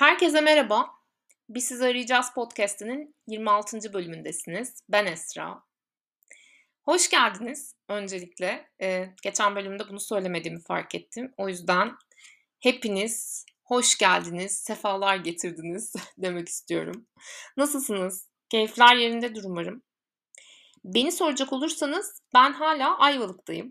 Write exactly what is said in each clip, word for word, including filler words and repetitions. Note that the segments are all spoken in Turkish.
Herkese merhaba. Biz Sizi Arayacağız podcast'inin yirmi altıncı bölümündesiniz. Ben Esra. Hoş geldiniz. Öncelikle e, geçen bölümde bunu söylemediğimi fark ettim. O yüzden hepiniz hoş geldiniz, sefalar getirdiniz demek istiyorum. Nasılsınız? Keyifler yerindedir umarım. Beni soracak olursanız ben hala Ayvalık'tayım.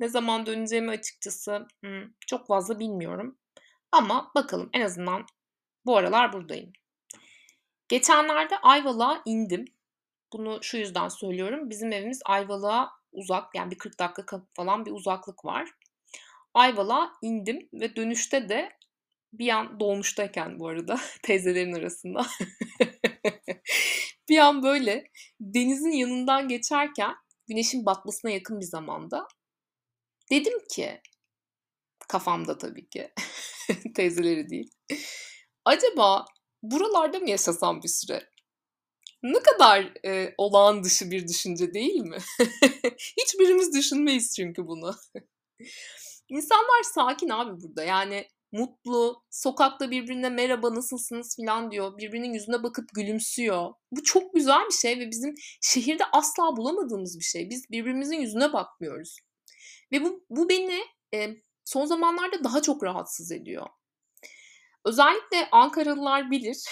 Ne zaman döneceğimi açıkçası çok fazla bilmiyorum. Ama bakalım, en azından bu aralar buradayım. Geçenlerde Ayvalık'a indim. Bunu şu yüzden söylüyorum. Bizim evimiz Ayvalık'a uzak, yani bir kırk dakika falan bir uzaklık var. Ayvalık'a indim ve dönüşte de bir an dolmuştayken, bu arada teyzelerin arasında bir an böyle denizin yanından geçerken, güneşin batmasına yakın bir zamanda dedim ki, kafamda tabii ki teyzeleri değil, acaba buralarda mı yaşasam bir süre? Ne kadar e, olağan dışı bir düşünce değil mi? Hiçbirimiz düşünmeyiz çünkü bunu. İnsanlar sakin abi burada. Yani mutlu, sokakta birbirine merhaba nasılsınız falan diyor. Birbirinin yüzüne bakıp gülümsüyor. Bu çok güzel bir şey ve bizim şehirde asla bulamadığımız bir şey. Biz birbirimizin yüzüne bakmıyoruz. Ve bu, bu beni e, son zamanlarda daha çok rahatsız ediyor. Özellikle Ankaralılar bilir.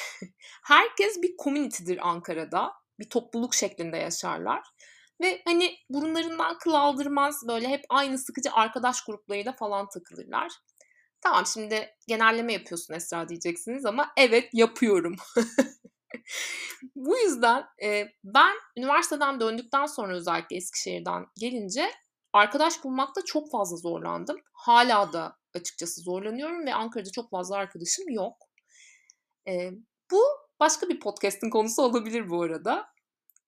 Herkes bir community'dir Ankara'da. Bir topluluk şeklinde yaşarlar. Ve hani burunlarından kıl aldırmaz, böyle hep aynı sıkıcı arkadaş gruplarıyla falan takılırlar. Tamam, şimdi genelleme yapıyorsun Esra diyeceksiniz ama evet, yapıyorum. Bu yüzden e, ben üniversiteden döndükten sonra, özellikle Eskişehir'den gelince, arkadaş bulmakta çok fazla zorlandım. Hala da açıkçası zorlanıyorum ve Ankara'da çok fazla arkadaşım yok. E, bu başka bir podcast'in konusu olabilir bu arada.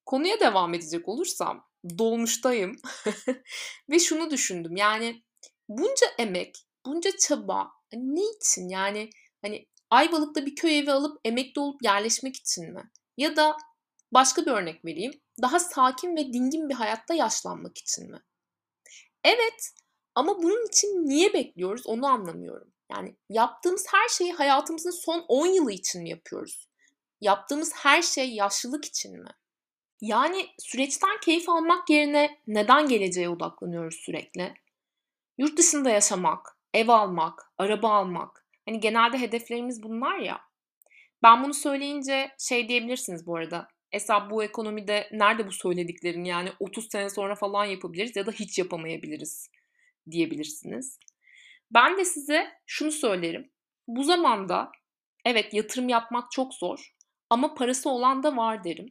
Konuya devam edecek olursam, dolmuştayım ve şunu düşündüm. Yani bunca emek, bunca çaba ne için? Yani hani Ayvalık'ta bir köy evi alıp emekli olup yerleşmek için mi? Ya da başka bir örnek vereyim. Daha sakin ve dingin bir hayatta yaşlanmak için mi? Evet, ama bunun için niye bekliyoruz onu anlamıyorum. Yani yaptığımız her şeyi hayatımızın son on yılı için mi yapıyoruz? Yaptığımız her şey yaşlılık için mi? Yani süreçten keyif almak yerine neden geleceğe odaklanıyoruz sürekli? Yurt dışında yaşamak, ev almak, araba almak. Hani genelde hedeflerimiz bunlar ya. Ben bunu söyleyince şey diyebilirsiniz bu arada. Esra, bu ekonomide nerede bu söylediklerin, yani otuz sene sonra falan yapabiliriz ya da hiç yapamayabiliriz diyebilirsiniz. Ben de size şunu söylerim. Bu zamanda evet, yatırım yapmak çok zor ama parası olan da var derim.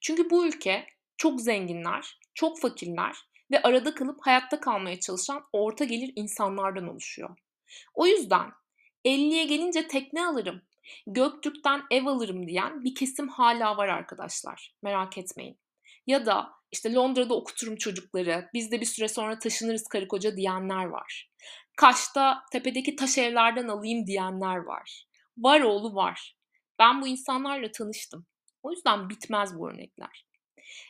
Çünkü bu ülke çok zenginler, çok fakirler ve arada kalıp hayatta kalmaya çalışan orta gelir insanlardan oluşuyor. O yüzden elliye gelince tekne alırım, Göktürk'ten ev alırım diyen bir kesim hala var arkadaşlar. Merak etmeyin. Ya da işte Londra'da okuturum çocukları, biz de bir süre sonra taşınırız karı koca diyenler var. Kaş'ta tepedeki taş evlerden alayım diyenler var. Var oğlu var. Ben bu insanlarla tanıştım. O yüzden bitmez bu örnekler.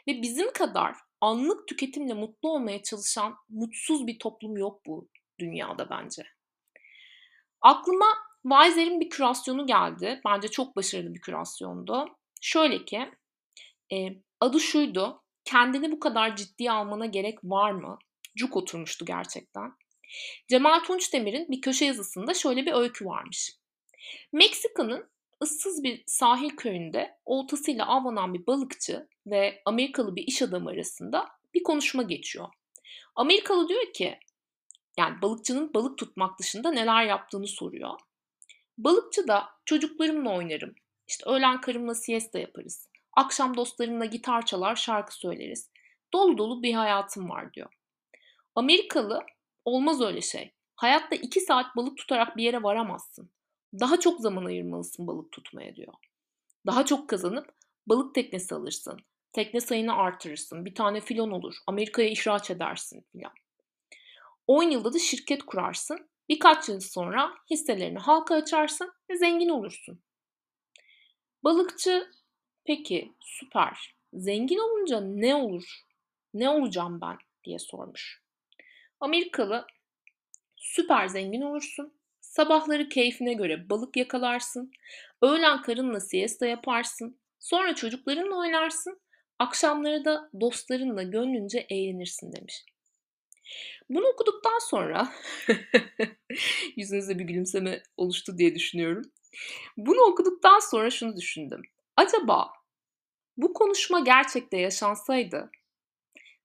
Ve bizim kadar anlık tüketimle mutlu olmaya çalışan mutsuz bir toplum yok bu dünyada bence. Aklıma Weiser'in bir kürasyonu geldi. Bence çok başarılı bir kürasyondu. Şöyle ki, e, adı şuydu: kendini bu kadar ciddiye almana gerek var mı? Cuk oturmuştu gerçekten. Cemal Tunçdemir'in bir köşe yazısında şöyle bir öykü varmış. Meksika'nın ıssız bir sahil köyünde oltasıyla avlanan bir balıkçı ve Amerikalı bir iş adamı arasında bir konuşma geçiyor. Amerikalı diyor ki, yani balıkçının balık tutmak dışında neler yaptığını soruyor. Balıkçı da çocuklarımla oynarım, işte öğlen karımla siesta yaparız, akşam dostlarımla gitar çalar şarkı söyleriz, dolu dolu bir hayatım var diyor. Amerikalı, olmaz öyle şey, hayatta iki saat balık tutarak bir yere varamazsın. Daha çok zaman ayırmalısın balık tutmaya diyor. Daha çok kazanıp balık teknesi alırsın. Tekne sayını artırırsın. Bir tane filon olur. Amerika'ya ihraç edersin filan. on yılda da şirket kurarsın. Birkaç yıl sonra hisselerini halka açarsın ve zengin olursun. Balıkçı, peki süper. Zengin olunca ne olur? Ne olacağım ben diye sormuş. Amerikalı, süper zengin olursun. Sabahları keyfine göre balık yakalarsın, öğlen karınla siesta yaparsın, sonra çocuklarınla oynarsın, akşamları da dostlarınla gönlünce eğlenirsin demiş. Bunu okuduktan sonra yüzünüzde bir gülümseme oluştu diye düşünüyorum. Bunu okuduktan sonra şunu düşündüm. Acaba bu konuşma gerçekte yaşansaydı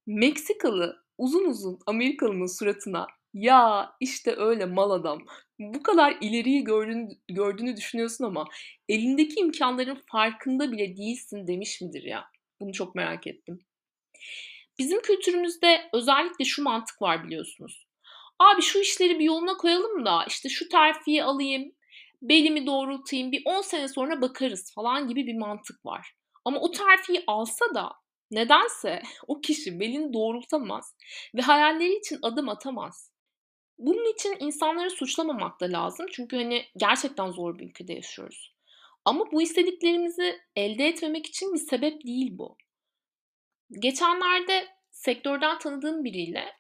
Meksikalı uzun uzun Amerikalı'nın suratına "Ya işte öyle mal adam, bu kadar ileriyi gördüğünü, gördüğünü düşünüyorsun ama elindeki imkanların farkında bile değilsin" demiş midir ya? Bunu çok merak ettim. Bizim kültürümüzde özellikle şu mantık var biliyorsunuz. Abi şu işleri bir yoluna koyalım da işte şu terfiyi alayım, belimi doğrultayım, bir on sene sonra bakarız falan gibi bir mantık var. Ama o terfiyi alsa da nedense o kişi belini doğrultamaz ve hayalleri için adım atamaz. Bunun için insanları suçlamamak da lazım. Çünkü hani gerçekten zor bir ülkede yaşıyoruz. Ama bu istediklerimizi elde etmemek için bir sebep değil bu. Geçenlerde sektörden tanıdığım biriyle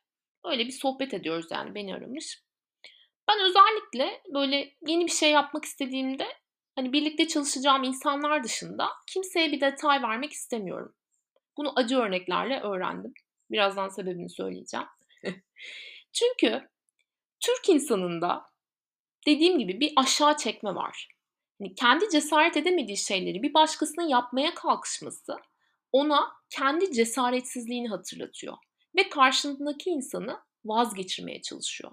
öyle bir sohbet ediyoruz, yani beni aramış. Ben özellikle böyle yeni bir şey yapmak istediğimde hani birlikte çalışacağım insanlar dışında kimseye bir detay vermek istemiyorum. Bunu acı örneklerle öğrendim. Birazdan sebebini söyleyeceğim. Çünkü Türk insanında dediğim gibi bir aşağı çekme var. Yani kendi cesaret edemediği şeyleri bir başkasının yapmaya kalkışması ona kendi cesaretsizliğini hatırlatıyor ve karşındaki insanı vazgeçirmeye çalışıyor.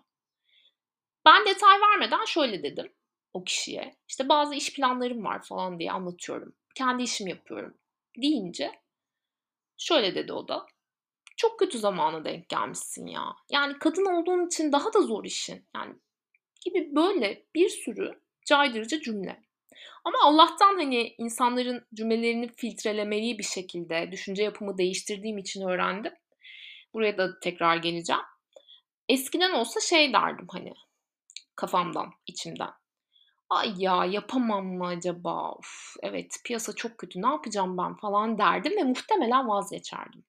Ben detay vermeden şöyle dedim o kişiye. İşte bazı iş planlarım var falan diye anlatıyorum. Kendi işimi yapıyorum deyince şöyle dedi o da. Çok kötü zamana denk gelmişsin ya. Yani kadın olduğun için daha da zor işin. Yani gibi böyle bir sürü caydırıcı cümle. Ama Allah'tan hani insanların cümlelerini filtrelemeli bir şekilde düşünce yapımı değiştirdiğim için öğrendim. Buraya da tekrar geleceğim. Eskiden olsa şey derdim hani kafamdan, içimden. Ay ya yapamam mı acaba? Of, evet piyasa çok kötü, ne yapacağım ben falan derdim ve muhtemelen vazgeçerdim.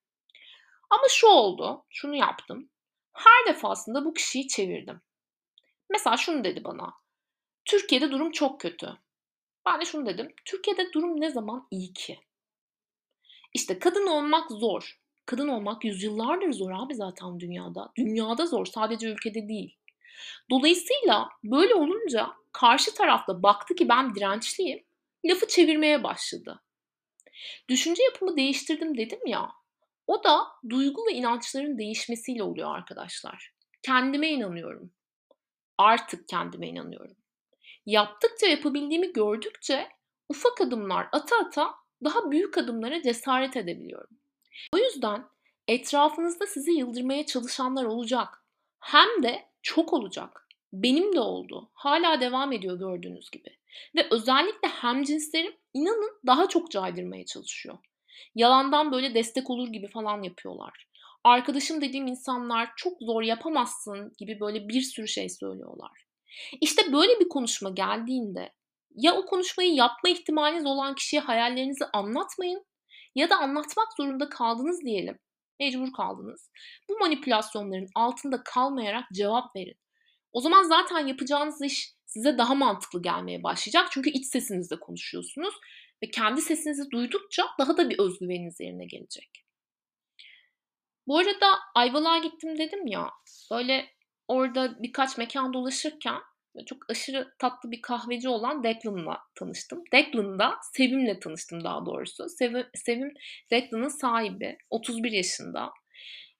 Ama şu oldu, şunu yaptım. Her defasında bu kişiyi çevirdim. Mesela şunu dedi bana. Türkiye'de durum çok kötü. Ben de şunu dedim. Türkiye'de durum ne zaman iyi ki? İşte kadın olmak zor. Kadın olmak yüzyıllardır zor abi zaten dünyada. Dünyada zor, sadece ülkede değil. Dolayısıyla böyle olunca karşı tarafta baktı ki ben dirençliyim. Lafı çevirmeye başladı. Düşünce yapımı değiştirdim dedim ya. O da duygu ve inançların değişmesiyle oluyor arkadaşlar. Kendime inanıyorum. Artık kendime inanıyorum. Yaptıkça, yapabildiğimi gördükçe ufak adımlar ata ata daha büyük adımlara cesaret edebiliyorum. O yüzden etrafınızda sizi yıldırmaya çalışanlar olacak. Hem de çok olacak. Benim de oldu. Hala devam ediyor gördüğünüz gibi. Ve özellikle hemcinslerim inanın daha çok caydırmaya çalışıyor. Yalandan böyle destek olur gibi falan yapıyorlar. Arkadaşım dediğim insanlar çok zor yapamazsın gibi böyle bir sürü şey söylüyorlar. İşte böyle bir konuşma geldiğinde ya o konuşmayı yapma ihtimaliniz olan kişiye hayallerinizi anlatmayın ya da anlatmak zorunda kaldınız diyelim. Mecbur kaldınız. Bu manipülasyonların altında kalmayarak cevap verin. O zaman zaten yapacağınız iş size daha mantıklı gelmeye başlayacak. Çünkü iç sesinizle konuşuyorsunuz ve kendi sesinizi duydukça daha da bir özgüveniniz yerine gelecek. Bu arada Ayvalık'a gittim dedim ya, böyle orada birkaç mekan dolaşırken çok aşırı tatlı bir kahveci olan Declan'la tanıştım. Declan'da Sevim'le tanıştım daha doğrusu. Sevim, Sevim Declan'ın sahibi. otuz bir yaşında.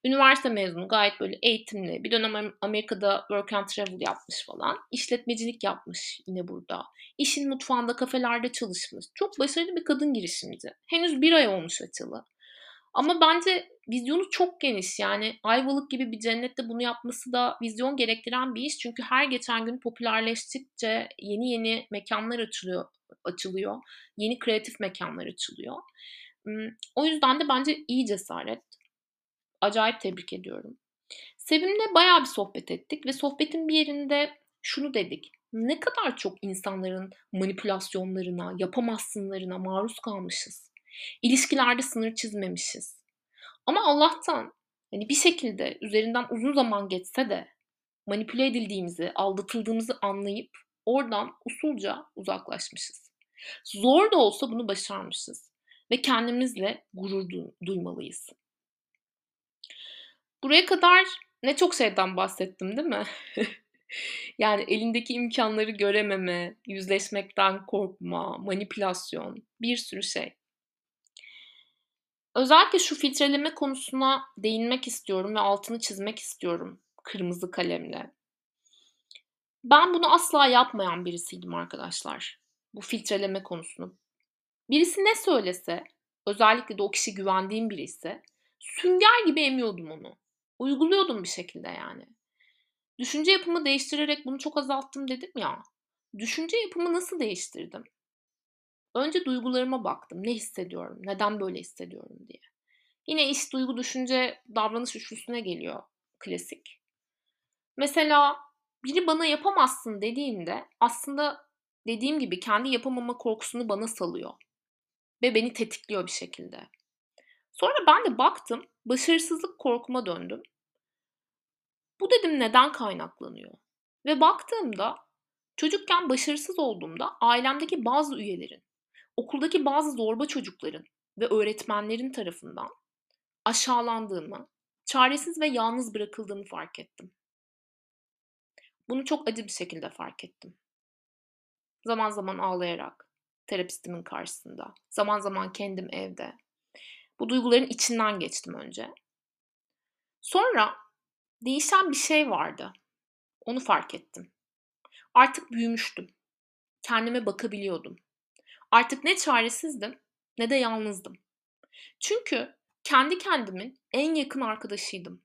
Üniversite mezunu, gayet böyle eğitimli. Bir dönem Amerika'da work and travel yapmış falan. İşletmecilik yapmış yine burada. İşin mutfağında, kafelerde çalışmış. Çok başarılı bir kadın girişimci. Henüz bir ay olmuş açılı. Ama bence vizyonu çok geniş, yani Ayvalık gibi bir cennette bunu yapması da vizyon gerektiren bir iş. Çünkü her geçen gün popülerleştikçe yeni yeni mekanlar açılıyor, açılıyor. Yeni kreatif mekanlar açılıyor. O yüzden de bence iyi cesaret. Acayip tebrik ediyorum. Sevim'le bayağı bir sohbet ettik ve sohbetin bir yerinde şunu dedik. Ne kadar çok insanların manipülasyonlarına, yapamazsınlarına maruz kalmışız. İlişkilerde sınır çizmemişiz. Ama Allah'tan hani bir şekilde üzerinden uzun zaman geçse de manipüle edildiğimizi, aldatıldığımızı anlayıp oradan usulca uzaklaşmışız. Zor da olsa bunu başarmışız ve kendimizle gurur duymalıyız. Buraya kadar ne çok şeyden bahsettim, değil mi? Yani elindeki imkanları görememe, yüzleşmekten korkma, manipülasyon, bir sürü şey. Özellikle şu filtreleme konusuna değinmek istiyorum ve altını çizmek istiyorum kırmızı kalemle. Ben bunu asla yapmayan birisiydim arkadaşlar. Bu filtreleme konusunu. Birisi ne söylese, özellikle de o kişi güvendiğim biri ise, sünger gibi emiyordum onu. Uyguluyordum bir şekilde yani. Düşünce yapımı değiştirerek bunu çok azalttım dedim ya. Düşünce yapımı nasıl değiştirdim? Önce duygularıma baktım. Ne hissediyorum? Neden böyle hissediyorum diye. Yine iş, duygu, düşünce, davranış üçlüsüne geliyor. Klasik. Mesela biri bana yapamazsın dediğinde aslında dediğim gibi kendi yapamama korkusunu bana salıyor. Ve beni tetikliyor bir şekilde. Sonra ben de baktım. Başarısızlık korkuma döndüm. Bu dedim neden kaynaklanıyor? Ve baktığımda çocukken başarısız olduğumda ailemdeki bazı üyelerin, okuldaki bazı zorba çocukların ve öğretmenlerin tarafından aşağılandığımı, çaresiz ve yalnız bırakıldığımı fark ettim. Bunu çok acı bir şekilde fark ettim. Zaman zaman ağlayarak, terapistimin karşısında, zaman zaman kendim evde. Bu duyguların içinden geçtim önce. Sonra değişen bir şey vardı. Onu fark ettim. Artık büyümüştüm. Kendime bakabiliyordum. Artık ne çaresizdim ne de yalnızdım. Çünkü kendi kendimin en yakın arkadaşıydım.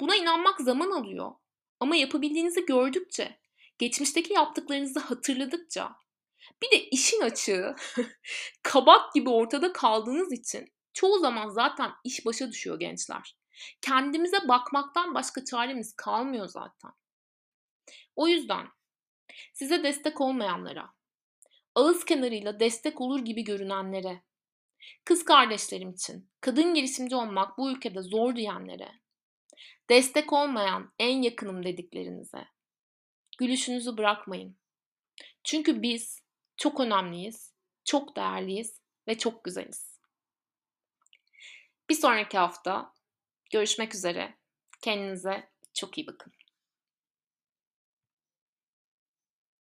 Buna inanmak zaman alıyor. Ama yapabildiğinizi gördükçe, geçmişteki yaptıklarınızı hatırladıkça, bir de işin açığı, kabak gibi ortada kaldığınız için çoğu zaman zaten iş başa düşüyor gençler. Kendimize bakmaktan başka çaremiz kalmıyor zaten. O yüzden size destek olmayanlara, ağız kenarıyla destek olur gibi görünenlere, kız kardeşlerim için kadın girişimci olmak bu ülkede zor diyenlere, destek olmayan en yakınım dediklerinize gülüşünüzü bırakmayın. Çünkü biz çok önemliyiz, çok değerliyiz ve çok güzeliz. Bir sonraki hafta görüşmek üzere. Kendinize çok iyi bakın.